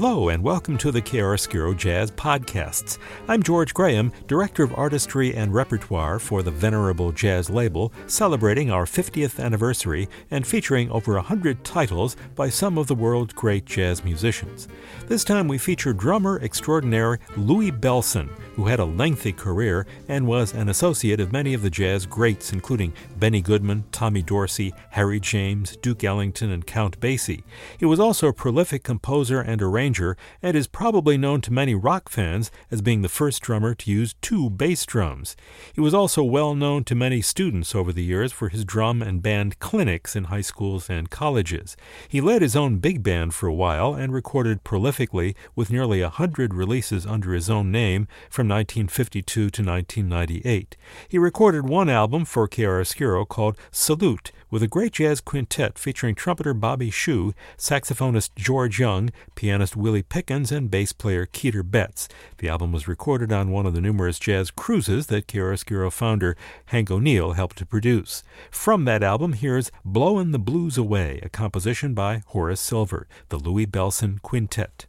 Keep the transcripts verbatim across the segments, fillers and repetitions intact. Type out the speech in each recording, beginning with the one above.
Hello and welcome to the Chiaroscuro Jazz Podcasts. I'm George Graham, Director of Artistry and Repertoire for the venerable jazz label, celebrating our fiftieth anniversary and featuring over one hundred titles by some of the world's great jazz musicians. This time we feature drummer extraordinaire Louie Bellson, who had a lengthy career and was an associate of many of the jazz greats, including Benny Goodman, Tommy Dorsey, Harry James, Duke Ellington, and Count Basie. He was also a prolific composer and arranger, and is probably known to many rock fans as being the first drummer to use two bass drums. He was also well known to many students over the years for his drum and band clinics in high schools and colleges. He led his own big band for a while and recorded prolifically with nearly a hundred releases under his own name from nineteen fifty-two to nineteen ninety-eight. He recorded one album for Chiaroscuro called Salute, with a great jazz quintet featuring trumpeter Bobby Shew, saxophonist George Young, pianist Willie Pickens, and bass player Keeter Betts. The album was recorded on one of the numerous jazz cruises that Chiaroscuro founder Hank O'Neill helped to produce. From that album, here's Blowin' the Blues Away, a composition by Horace Silver, the Louie Bellson Quintet.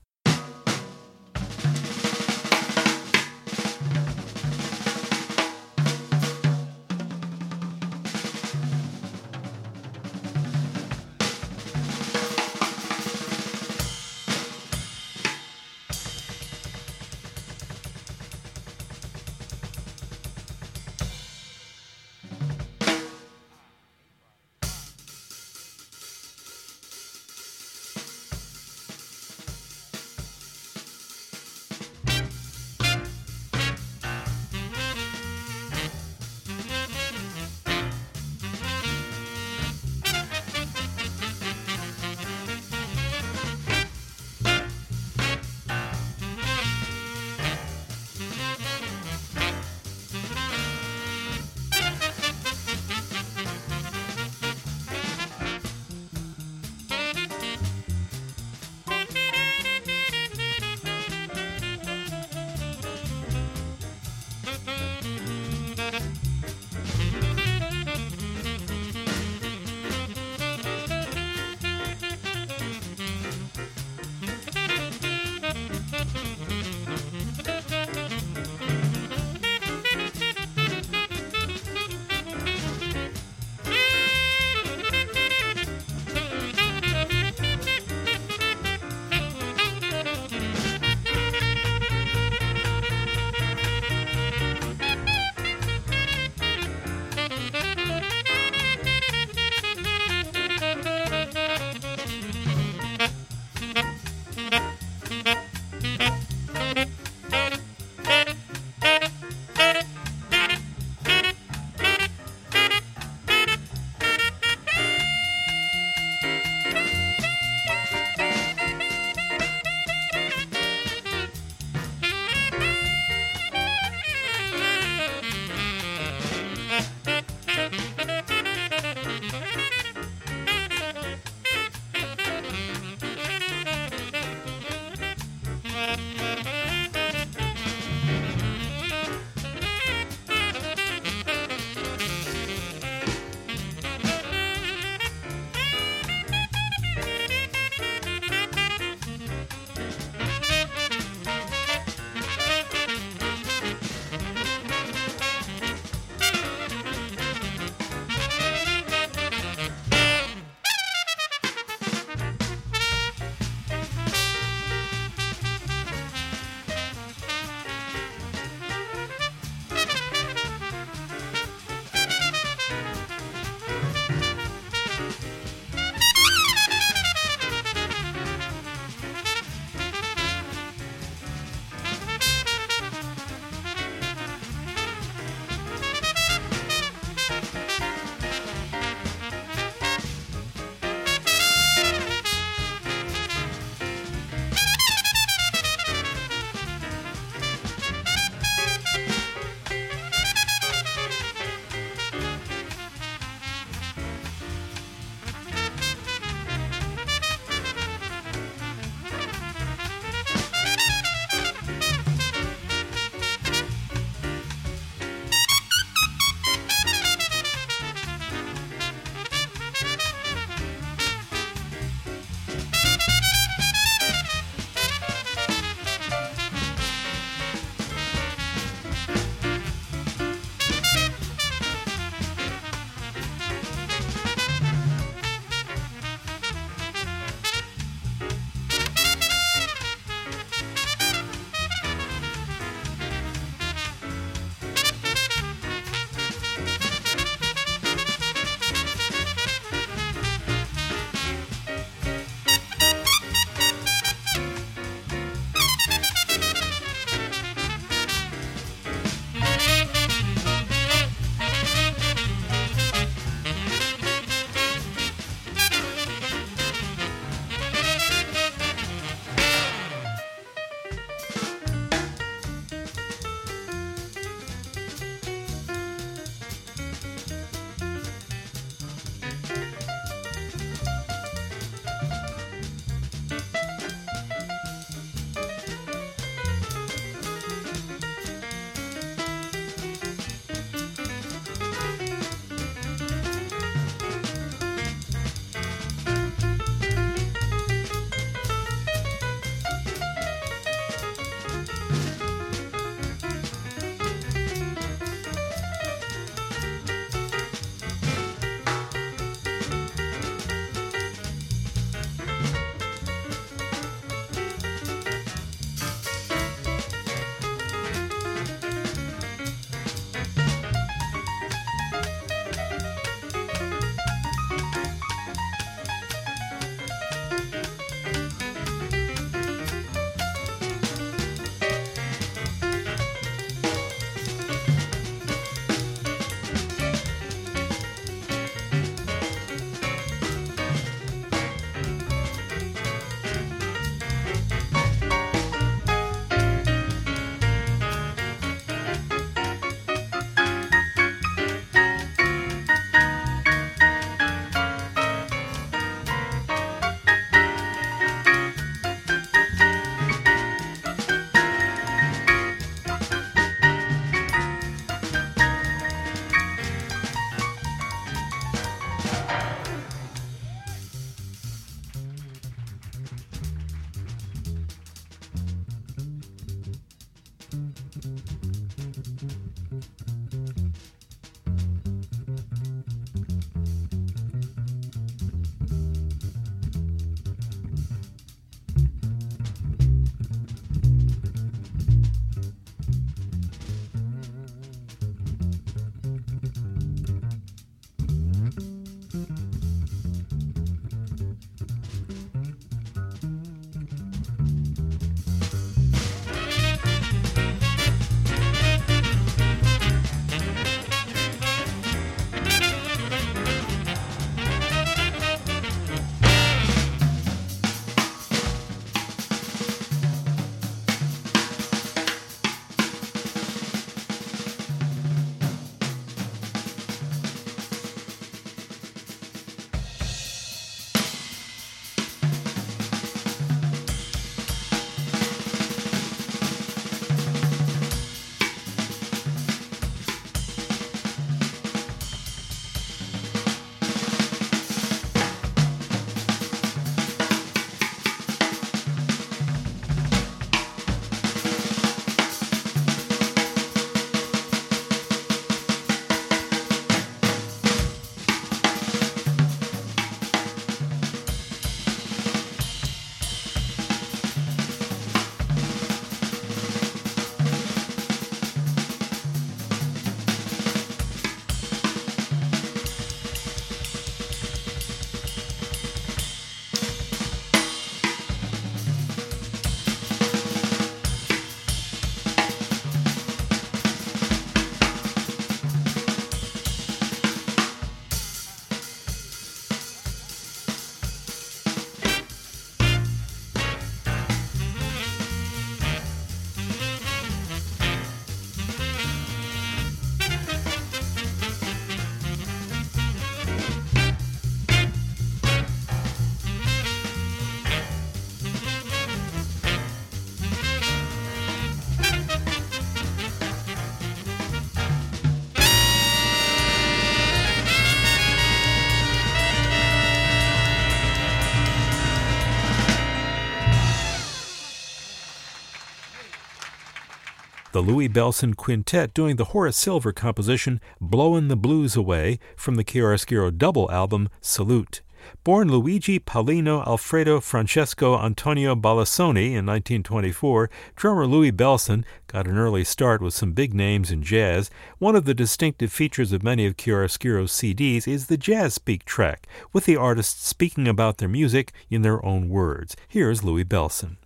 the Louie Bellson Quintet doing the Horace Silver composition Blowin' the Blues Away from the Chiaroscuro double album Salute. Born Luigi Paulino Alfredo Francesco Antonio Balassoni in nineteen twenty-four, drummer Louie Bellson got an early start with some big names in jazz. One of the distinctive features of many of Chiaroscuro's C Ds is the Jazz Speak track, with the artists speaking about their music in their own words. Here's Louie Bellson.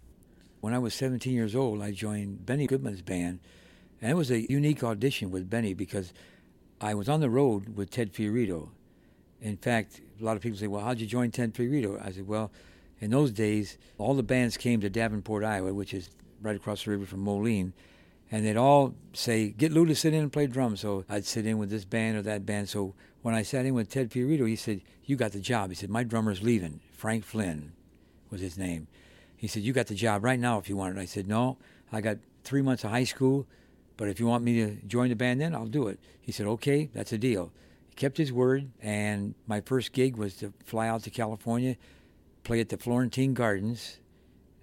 When I was seventeen years old, I joined Benny Goodman's band, and it was a unique audition with Benny because I was on the road with Ted Fiorito. In fact, a lot of people say, well, how'd you join Ted Fiorito? I said, well, in those days, all the bands came to Davenport, Iowa, which is right across the river from Moline, and they'd all say, get Lou to sit in and play drums. So I'd sit in with this band or that band. So when I sat in with Ted Fiorito, he said, you got the job. He said, my drummer's leaving. Frank Flynn was his name. He said, you got the job right now if you want it. I said, no, I got three months of high school, but if you want me to join the band then, I'll do it. He said, okay, that's a deal. Kept his word, and my first gig was to fly out to California, play at the Florentine Gardens,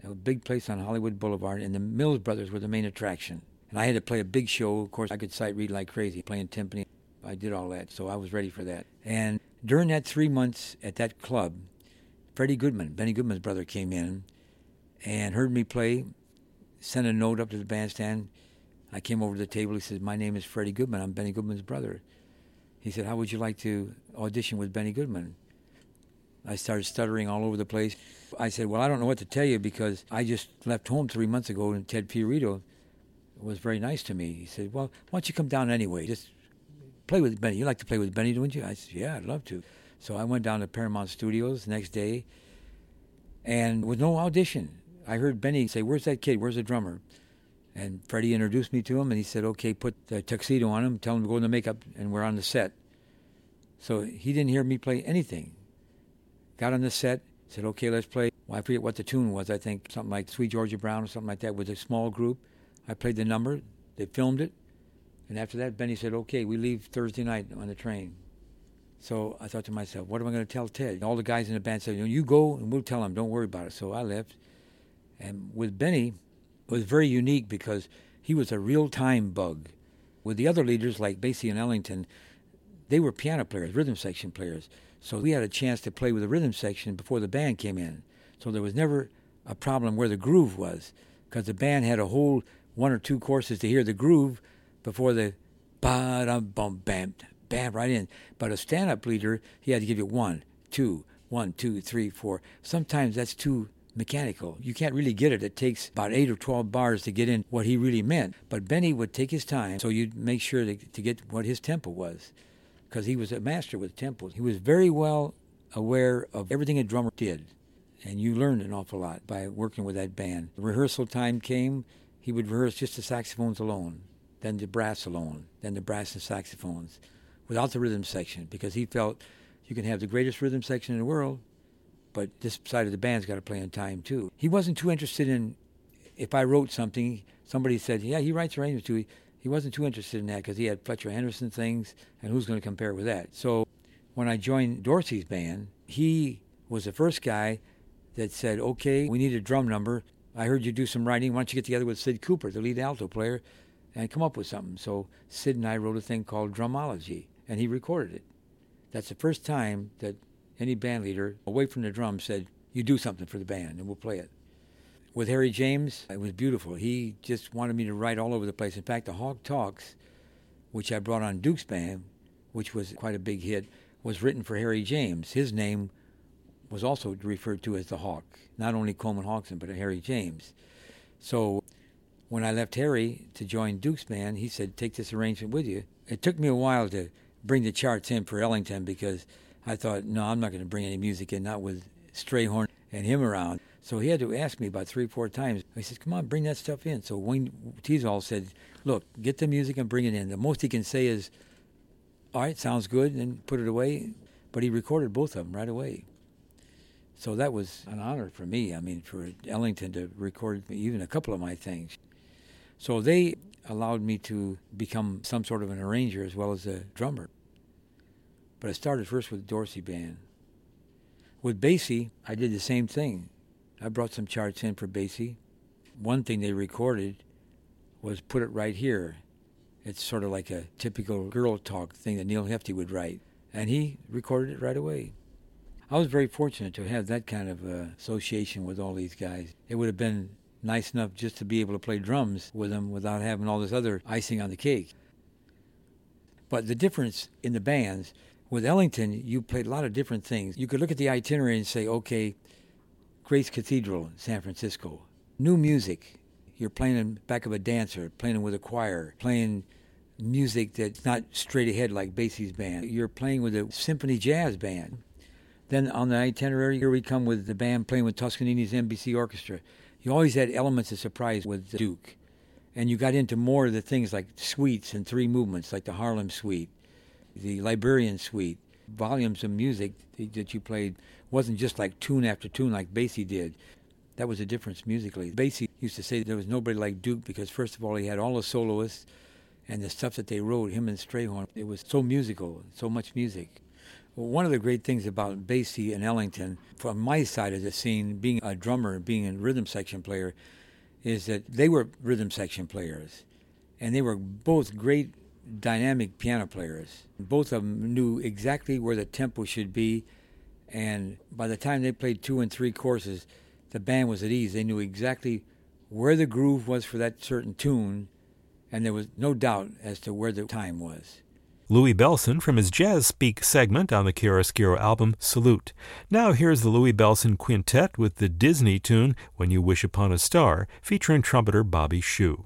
a big place on Hollywood Boulevard, and the Mills Brothers were the main attraction. And I had to play a big show. Of course, I could sight read like crazy, playing timpani. I did all that, so I was ready for that. And during that three months at that club, Freddie Goodman, Benny Goodman's brother, came in and heard me play, sent a note up to the bandstand. I came over to the table. He says, my name is Freddie Goodman. I'm Benny Goodman's brother. He said, how would you like to audition with Benny Goodman? I started stuttering all over the place. I said, well, I don't know what to tell you because I just left home three months ago and Ted Fiorito was very nice to me. He said, well, why don't you come down anyway? Just play with Benny. You like to play with Benny, don't you? I said, yeah, I'd love to. So I went down to Paramount Studios the next day and with no audition. I heard Benny say, where's that kid? Where's the drummer? And Freddie introduced me to him, and he said, okay, put the tuxedo on him, tell him to go in the makeup, and we're on the set. So he didn't hear me play anything. Got on the set, said, okay, let's play. Well, I forget what the tune was. I think something like Sweet Georgia Brown or something like that with a small group. I played the number. They filmed it. And after that, Benny said, okay, we leave Thursday night on the train. So I thought to myself, what am I going to tell Ted? All the guys in the band said, you go, and we'll tell him. Don't worry about it. So I left. And with Benny, it was very unique because he was a real-time bug. With the other leaders like Basie and Ellington, they were piano players, rhythm section players. So we had a chance to play with the rhythm section before the band came in. So there was never a problem where the groove was because the band had a whole one or two courses to hear the groove before the ba-da-bum-bam, bam, right in. But a stand-up leader, he had to give you one, two, one, two, three, four. Sometimes that's too mechanical. You can't really get it. It takes about eight or twelve bars to get in what he really meant. But Benny would take his time, so you'd make sure to, to get what his tempo was, because he was a master with tempos. He was very well aware of everything a drummer did, and you learned an awful lot by working with that band. The rehearsal time came, he would rehearse just the saxophones alone, then the brass alone, then the brass and saxophones, without the rhythm section, because he felt you can have the greatest rhythm section in the world, but this side of the band's got to play in time, too. He wasn't too interested in, if I wrote something, somebody said, yeah, he writes arrangements, too. He wasn't too interested in that because he had Fletcher Henderson things, and who's going to compare with that? So when I joined Dorsey's band, he was the first guy that said, okay, we need a drum number. I heard you do some writing. Why don't you get together with Sid Cooper, the lead alto player, and come up with something? So Sid and I wrote a thing called Drumology, and he recorded it. That's the first time that any band leader away from the drum said, you do something for the band and we'll play it. With Harry James, it was beautiful. He just wanted me to write all over the place. In fact, the Hog Talks, which I brought on Duke's band, which was quite a big hit, was written for Harry James. His name was also referred to as the Hawk, not only Coleman Hawkins, but Harry James. So when I left Harry to join Duke's band, he said, take this arrangement with you. It took me a while to bring the charts in for Ellington because I thought, no, I'm not going to bring any music in, not with Strayhorn and him around. So he had to ask me about three, four times. He said, come on, bring that stuff in. So Wayne Teasall said, look, get the music and bring it in. The most he can say is, all right, sounds good, and put it away. But he recorded both of them right away. So that was an honor for me, I mean, for Ellington to record even a couple of my things. So they allowed me to become some sort of an arranger as well as a drummer. But I started first with the Dorsey band. With Basie, I did the same thing. I brought some charts in for Basie. One thing they recorded was put it right here. It's sort of like a typical girl talk thing that Neal Hefti would write. And he recorded it right away. I was very fortunate to have that kind of uh, association with all these guys. It would have been nice enough just to be able to play drums with them without having all this other icing on the cake. But the difference in the bands, with Ellington, you played a lot of different things. You could look at the itinerary and say, okay, Grace Cathedral in San Francisco, new music. You're playing in the back of a dancer, playing with a choir, playing music that's not straight ahead like Basie's band. You're playing with a symphony jazz band. Then on the itinerary, here we come with the band playing with Toscanini's N B C Orchestra. You always had elements of surprise with Duke. And you got into more of the things like suites and three movements, like the Harlem Suite, the Liberian Suite. Volumes of music that you played wasn't just like tune after tune like Basie did. That was the difference musically. Basie used to say there was nobody like Duke because, first of all, he had all the soloists and the stuff that they wrote, him and Strayhorn. It was so musical, so much music. Well, one of the great things about Basie and Ellington, from my side of the scene, being a drummer, being a rhythm section player, is that they were rhythm section players, and they were both great dynamic piano players. Both of them knew exactly where the tempo should be, and by the time they played two and three courses, the band was at ease. They knew exactly where the groove was for that certain tune, and there was no doubt as to where the time was. Louie Bellson from his Jazz Speak segment on the Chiaroscuro album, Salute. Now here's the Louie Bellson Quintet with the Disney tune, When You Wish Upon a Star, featuring trumpeter Bobby Shew.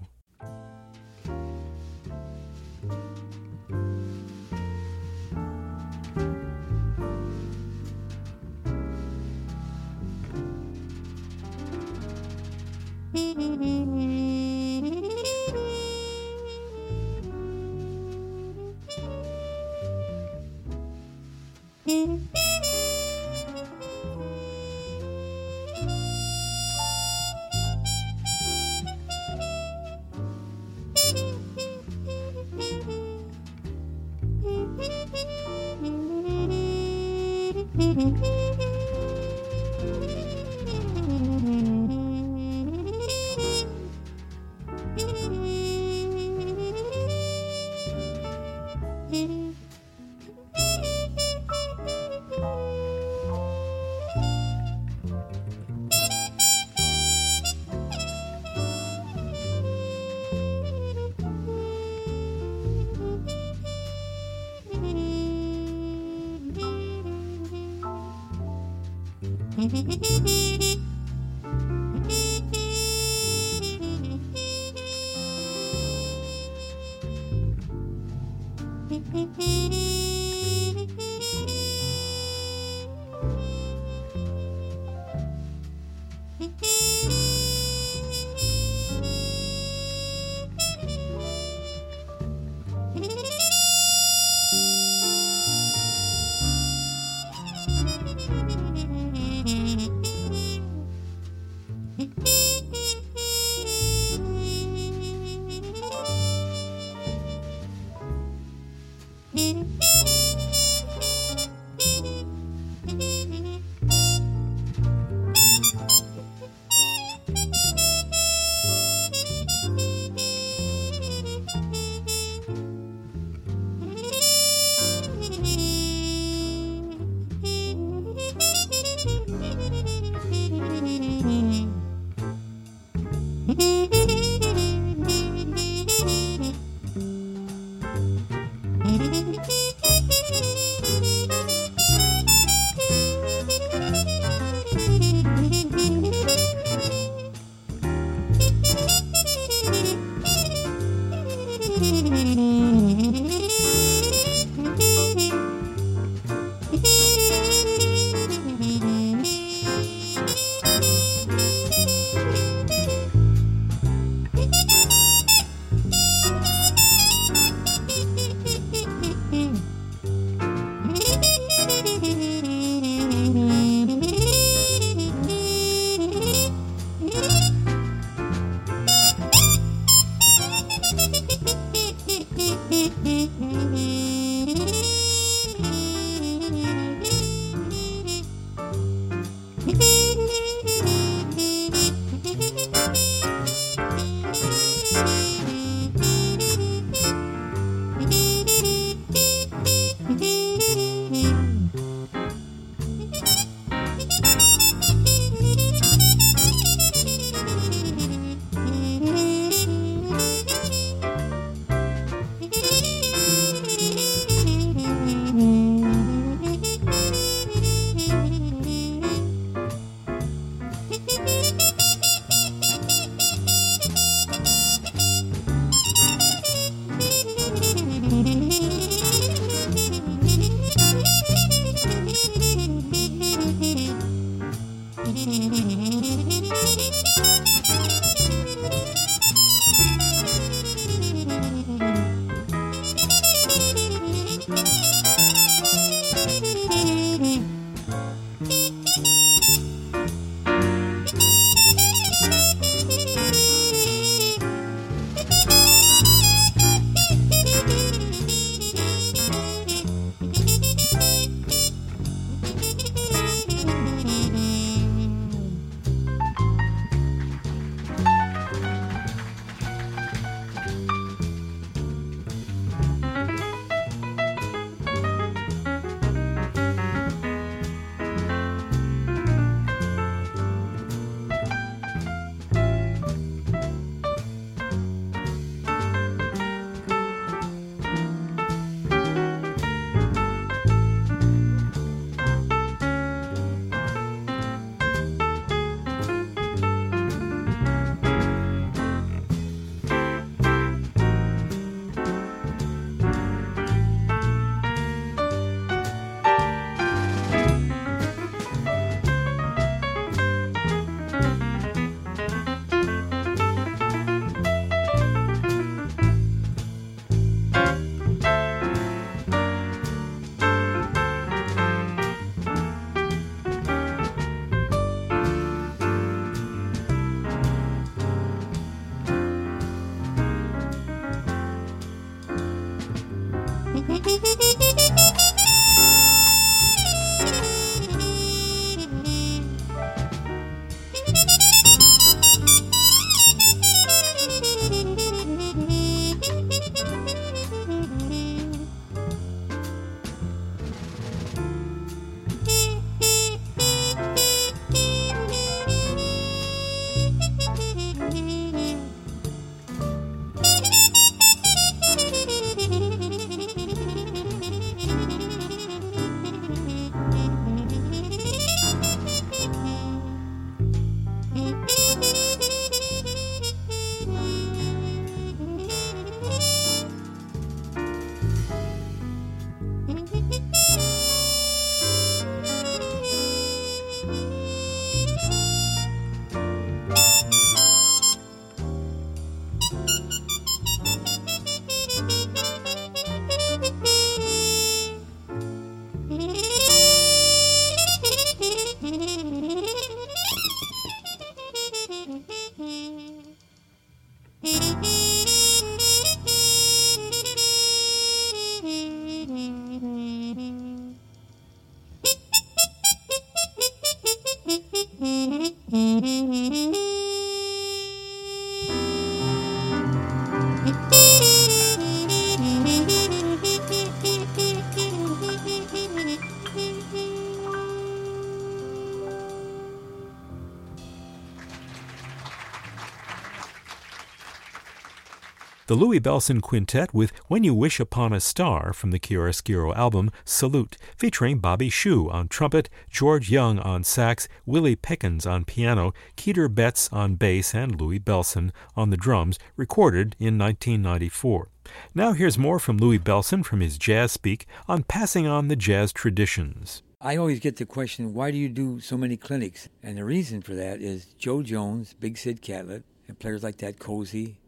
The Louie Bellson Quintet with When You Wish Upon a Star from the Chiaroscuro album Salute, featuring Bobby Shew on trumpet, George Young on sax, Willie Pickens on piano, Keeter Betts on bass, and Louie Bellson on the drums, recorded in nineteen ninety-four. Now here's more from Louie Bellson from his Jazz Speak on passing on the jazz traditions. I always get the question, why do you do so many clinics? And the reason for that is Joe Jones, Big Sid Catlett, and players like that, Cozy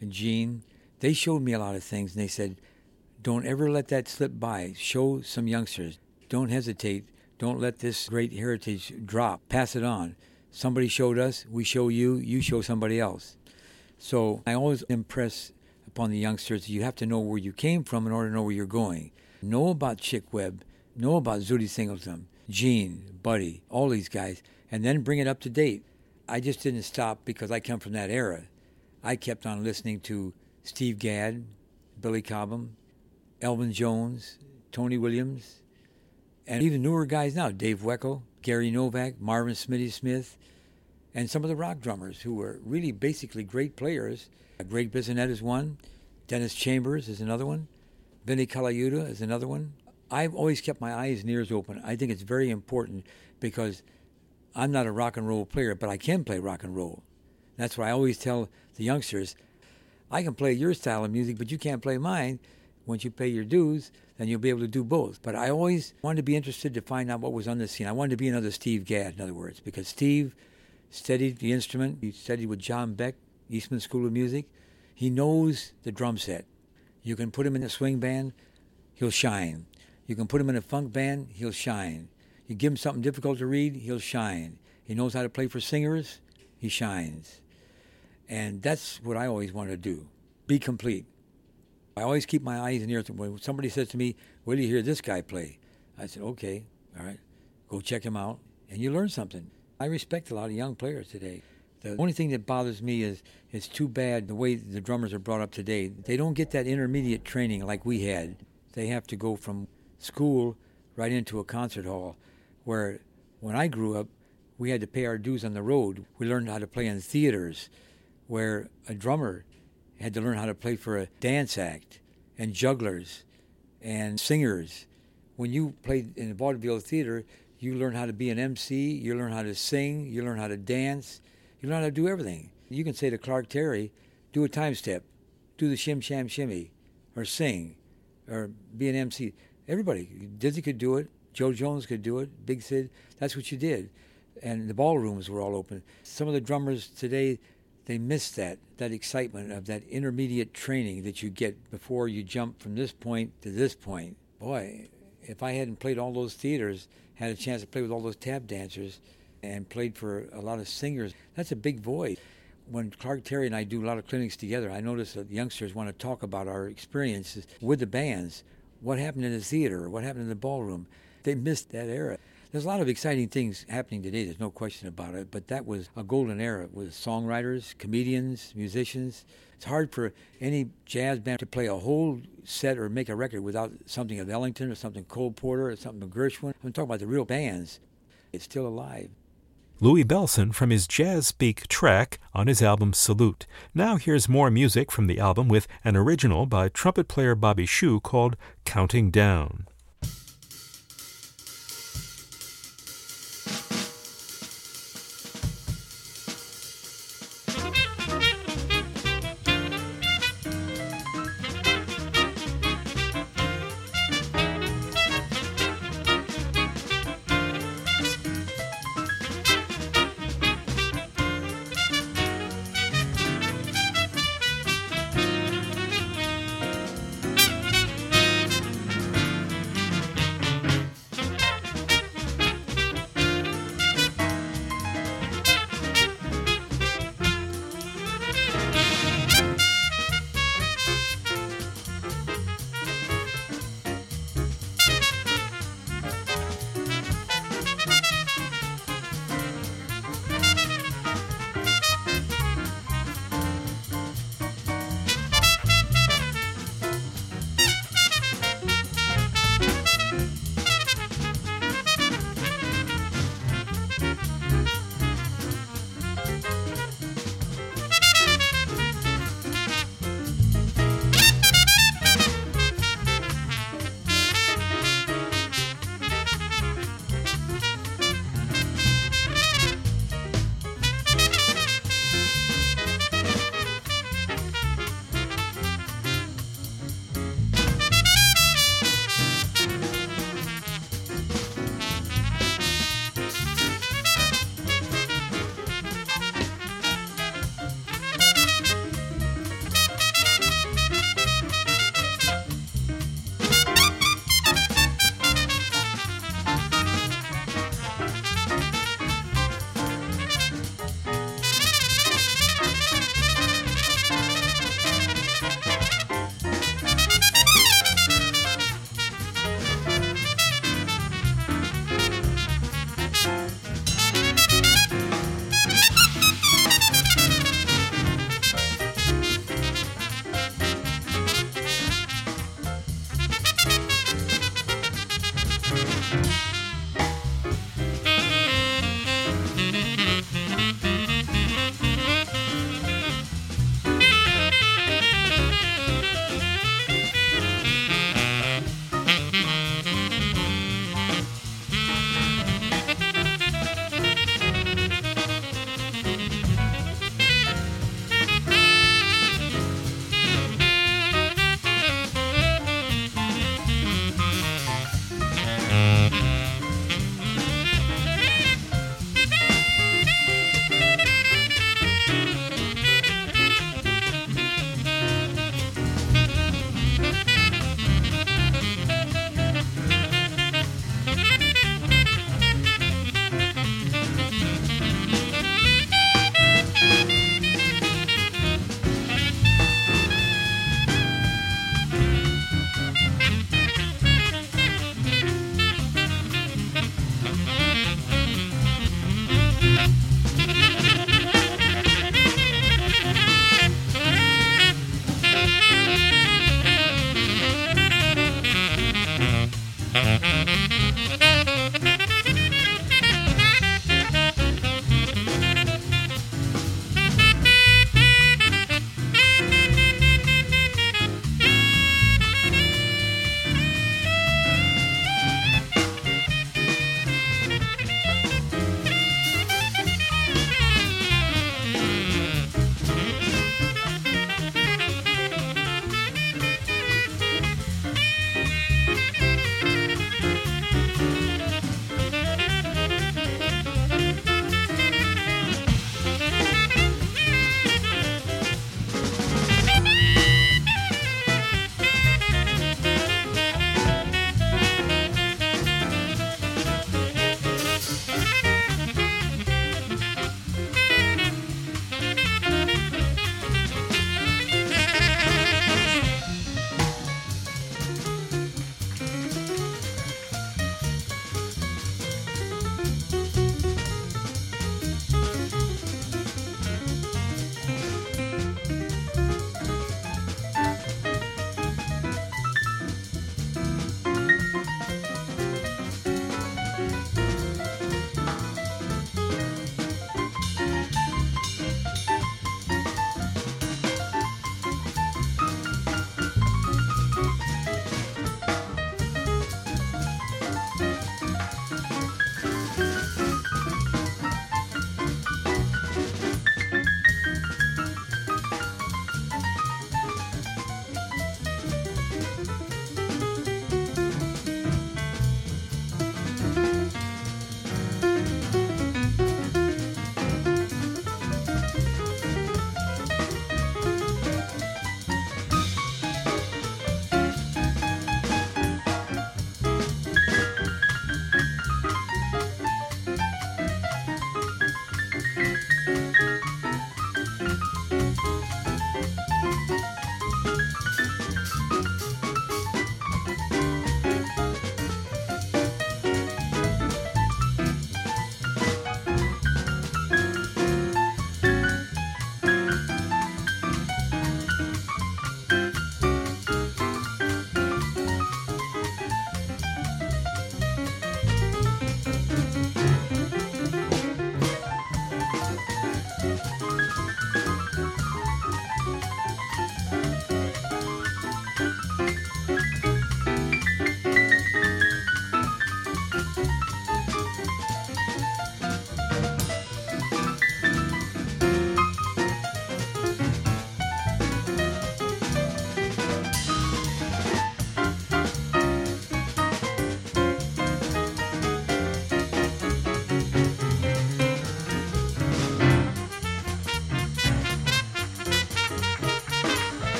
and Gene. They showed me a lot of things, and they said, don't ever let that slip by. Show some youngsters. Don't hesitate. Don't let this great heritage drop. Pass it on. Somebody showed us. We show you. You show somebody else. So I always impress upon the youngsters, you have to know where you came from in order to know where you're going. Know about Chick Webb. Know about Zooty Singleton, Gene, Buddy, all these guys, and then bring it up to date. I just didn't stop because I come from that era. I kept on listening to Steve Gadd, Billy Cobham, Elvin Jones, Tony Williams, and even newer guys now, Dave Wecko, Gary Novak, Marvin Smitty Smith, and some of the rock drummers who were really basically great players. Greg Bissonette is one. Dennis Chambers is another one. Vinnie Colaiuta is another one. I've always kept my eyes and ears open. I think it's very important because I'm not a rock and roll player, but I can play rock and roll. That's why I always tell the youngsters, I can play your style of music, but you can't play mine. Once you pay your dues, then you'll be able to do both. But I always wanted to be interested to find out what was on the scene. I wanted to be another Steve Gadd, in other words, because Steve studied the instrument. He studied with John Beck, Eastman School of Music. He knows the drum set. You can put him in a swing band, he'll shine. You can put him in a funk band, he'll shine. You give him something difficult to read, he'll shine. He knows how to play for singers, he shines. And that's what I always want to do, be complete. I always keep my eyes and ears. When somebody says to me, where do you hear this guy play? I said, okay, all right, go check him out. And you learn something. I respect a lot of young players today. The only thing that bothers me is it's too bad the way the drummers are brought up today. They don't get that intermediate training like we had. They have to go from school right into a concert hall, where when I grew up, we had to pay our dues on the road. We learned how to play in theaters, where a drummer had to learn how to play for a dance act, and jugglers, and singers. When you played in the vaudeville theater, you learn how to be an M C, you learn how to sing, you learn how to dance, you learn how to do everything. You can say to Clark Terry, do a time step, do the shim sham shimmy, or sing, or be an M C. Everybody, Dizzy could do it, Joe Jones could do it, Big Sid, that's what you did. And the ballrooms were all open. Some of the drummers today, they miss that, that excitement of that intermediate training that you get before you jump from this point to this point. Boy, if I hadn't played all those theaters, had a chance to play with all those tap dancers, and played for a lot of singers, that's a big void. When Clark Terry and I do a lot of clinics together, I notice that youngsters want to talk about our experiences with the bands. what happened in the theater, what happened in the ballroom. They missed that era. There's a lot of exciting things happening today, there's no question about it, but that was a golden era with songwriters, comedians, musicians. It's hard for any jazz band to play a whole set or make a record without something of Ellington or something Cole Porter or something of Gershwin. I'm talking about the real bands. It's still alive. Louie Bellson from his Jazz Speak track on his album Salute. Now here's more music from the album with an original by trumpet player Bobby Shew called Counting Down. Mm-hmm.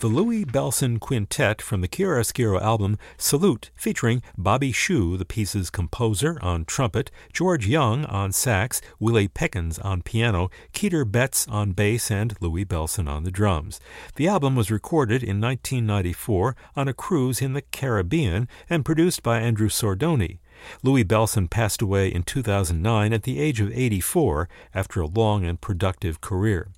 The Louie Bellson Quintet from the Chiaroscuro album Salute, featuring Bobby Shew, the piece's composer, on trumpet, George Young on sax, Willie Pickens on piano, Keeter Betts on bass, and Louie Bellson on the drums. The album was recorded in nineteen ninety-four on a cruise in the Caribbean and produced by Andrew Sordoni. Louie Bellson passed away in two thousand nine at the age of eighty-four after a long and productive career.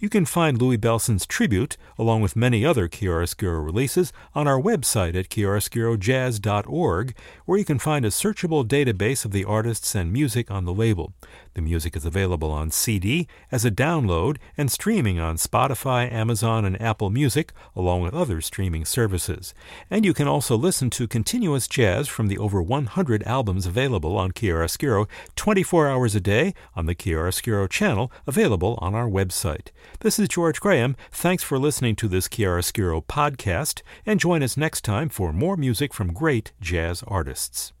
You can find Louie Bellson's tribute, along with many other Chiaroscuro releases, on our website at chiaroscuro jazz dot org, where you can find a searchable database of the artists and music on the label. The music is available on C D, as a download, and streaming on Spotify, Amazon, and Apple Music, along with other streaming services. And you can also listen to continuous jazz from the over one hundred albums available on Chiaroscuro twenty-four hours a day on the Chiaroscuro channel, available on our website. This is George Graham. Thanks for listening to this Chiaroscuro podcast, and join us next time for more music from great jazz artists.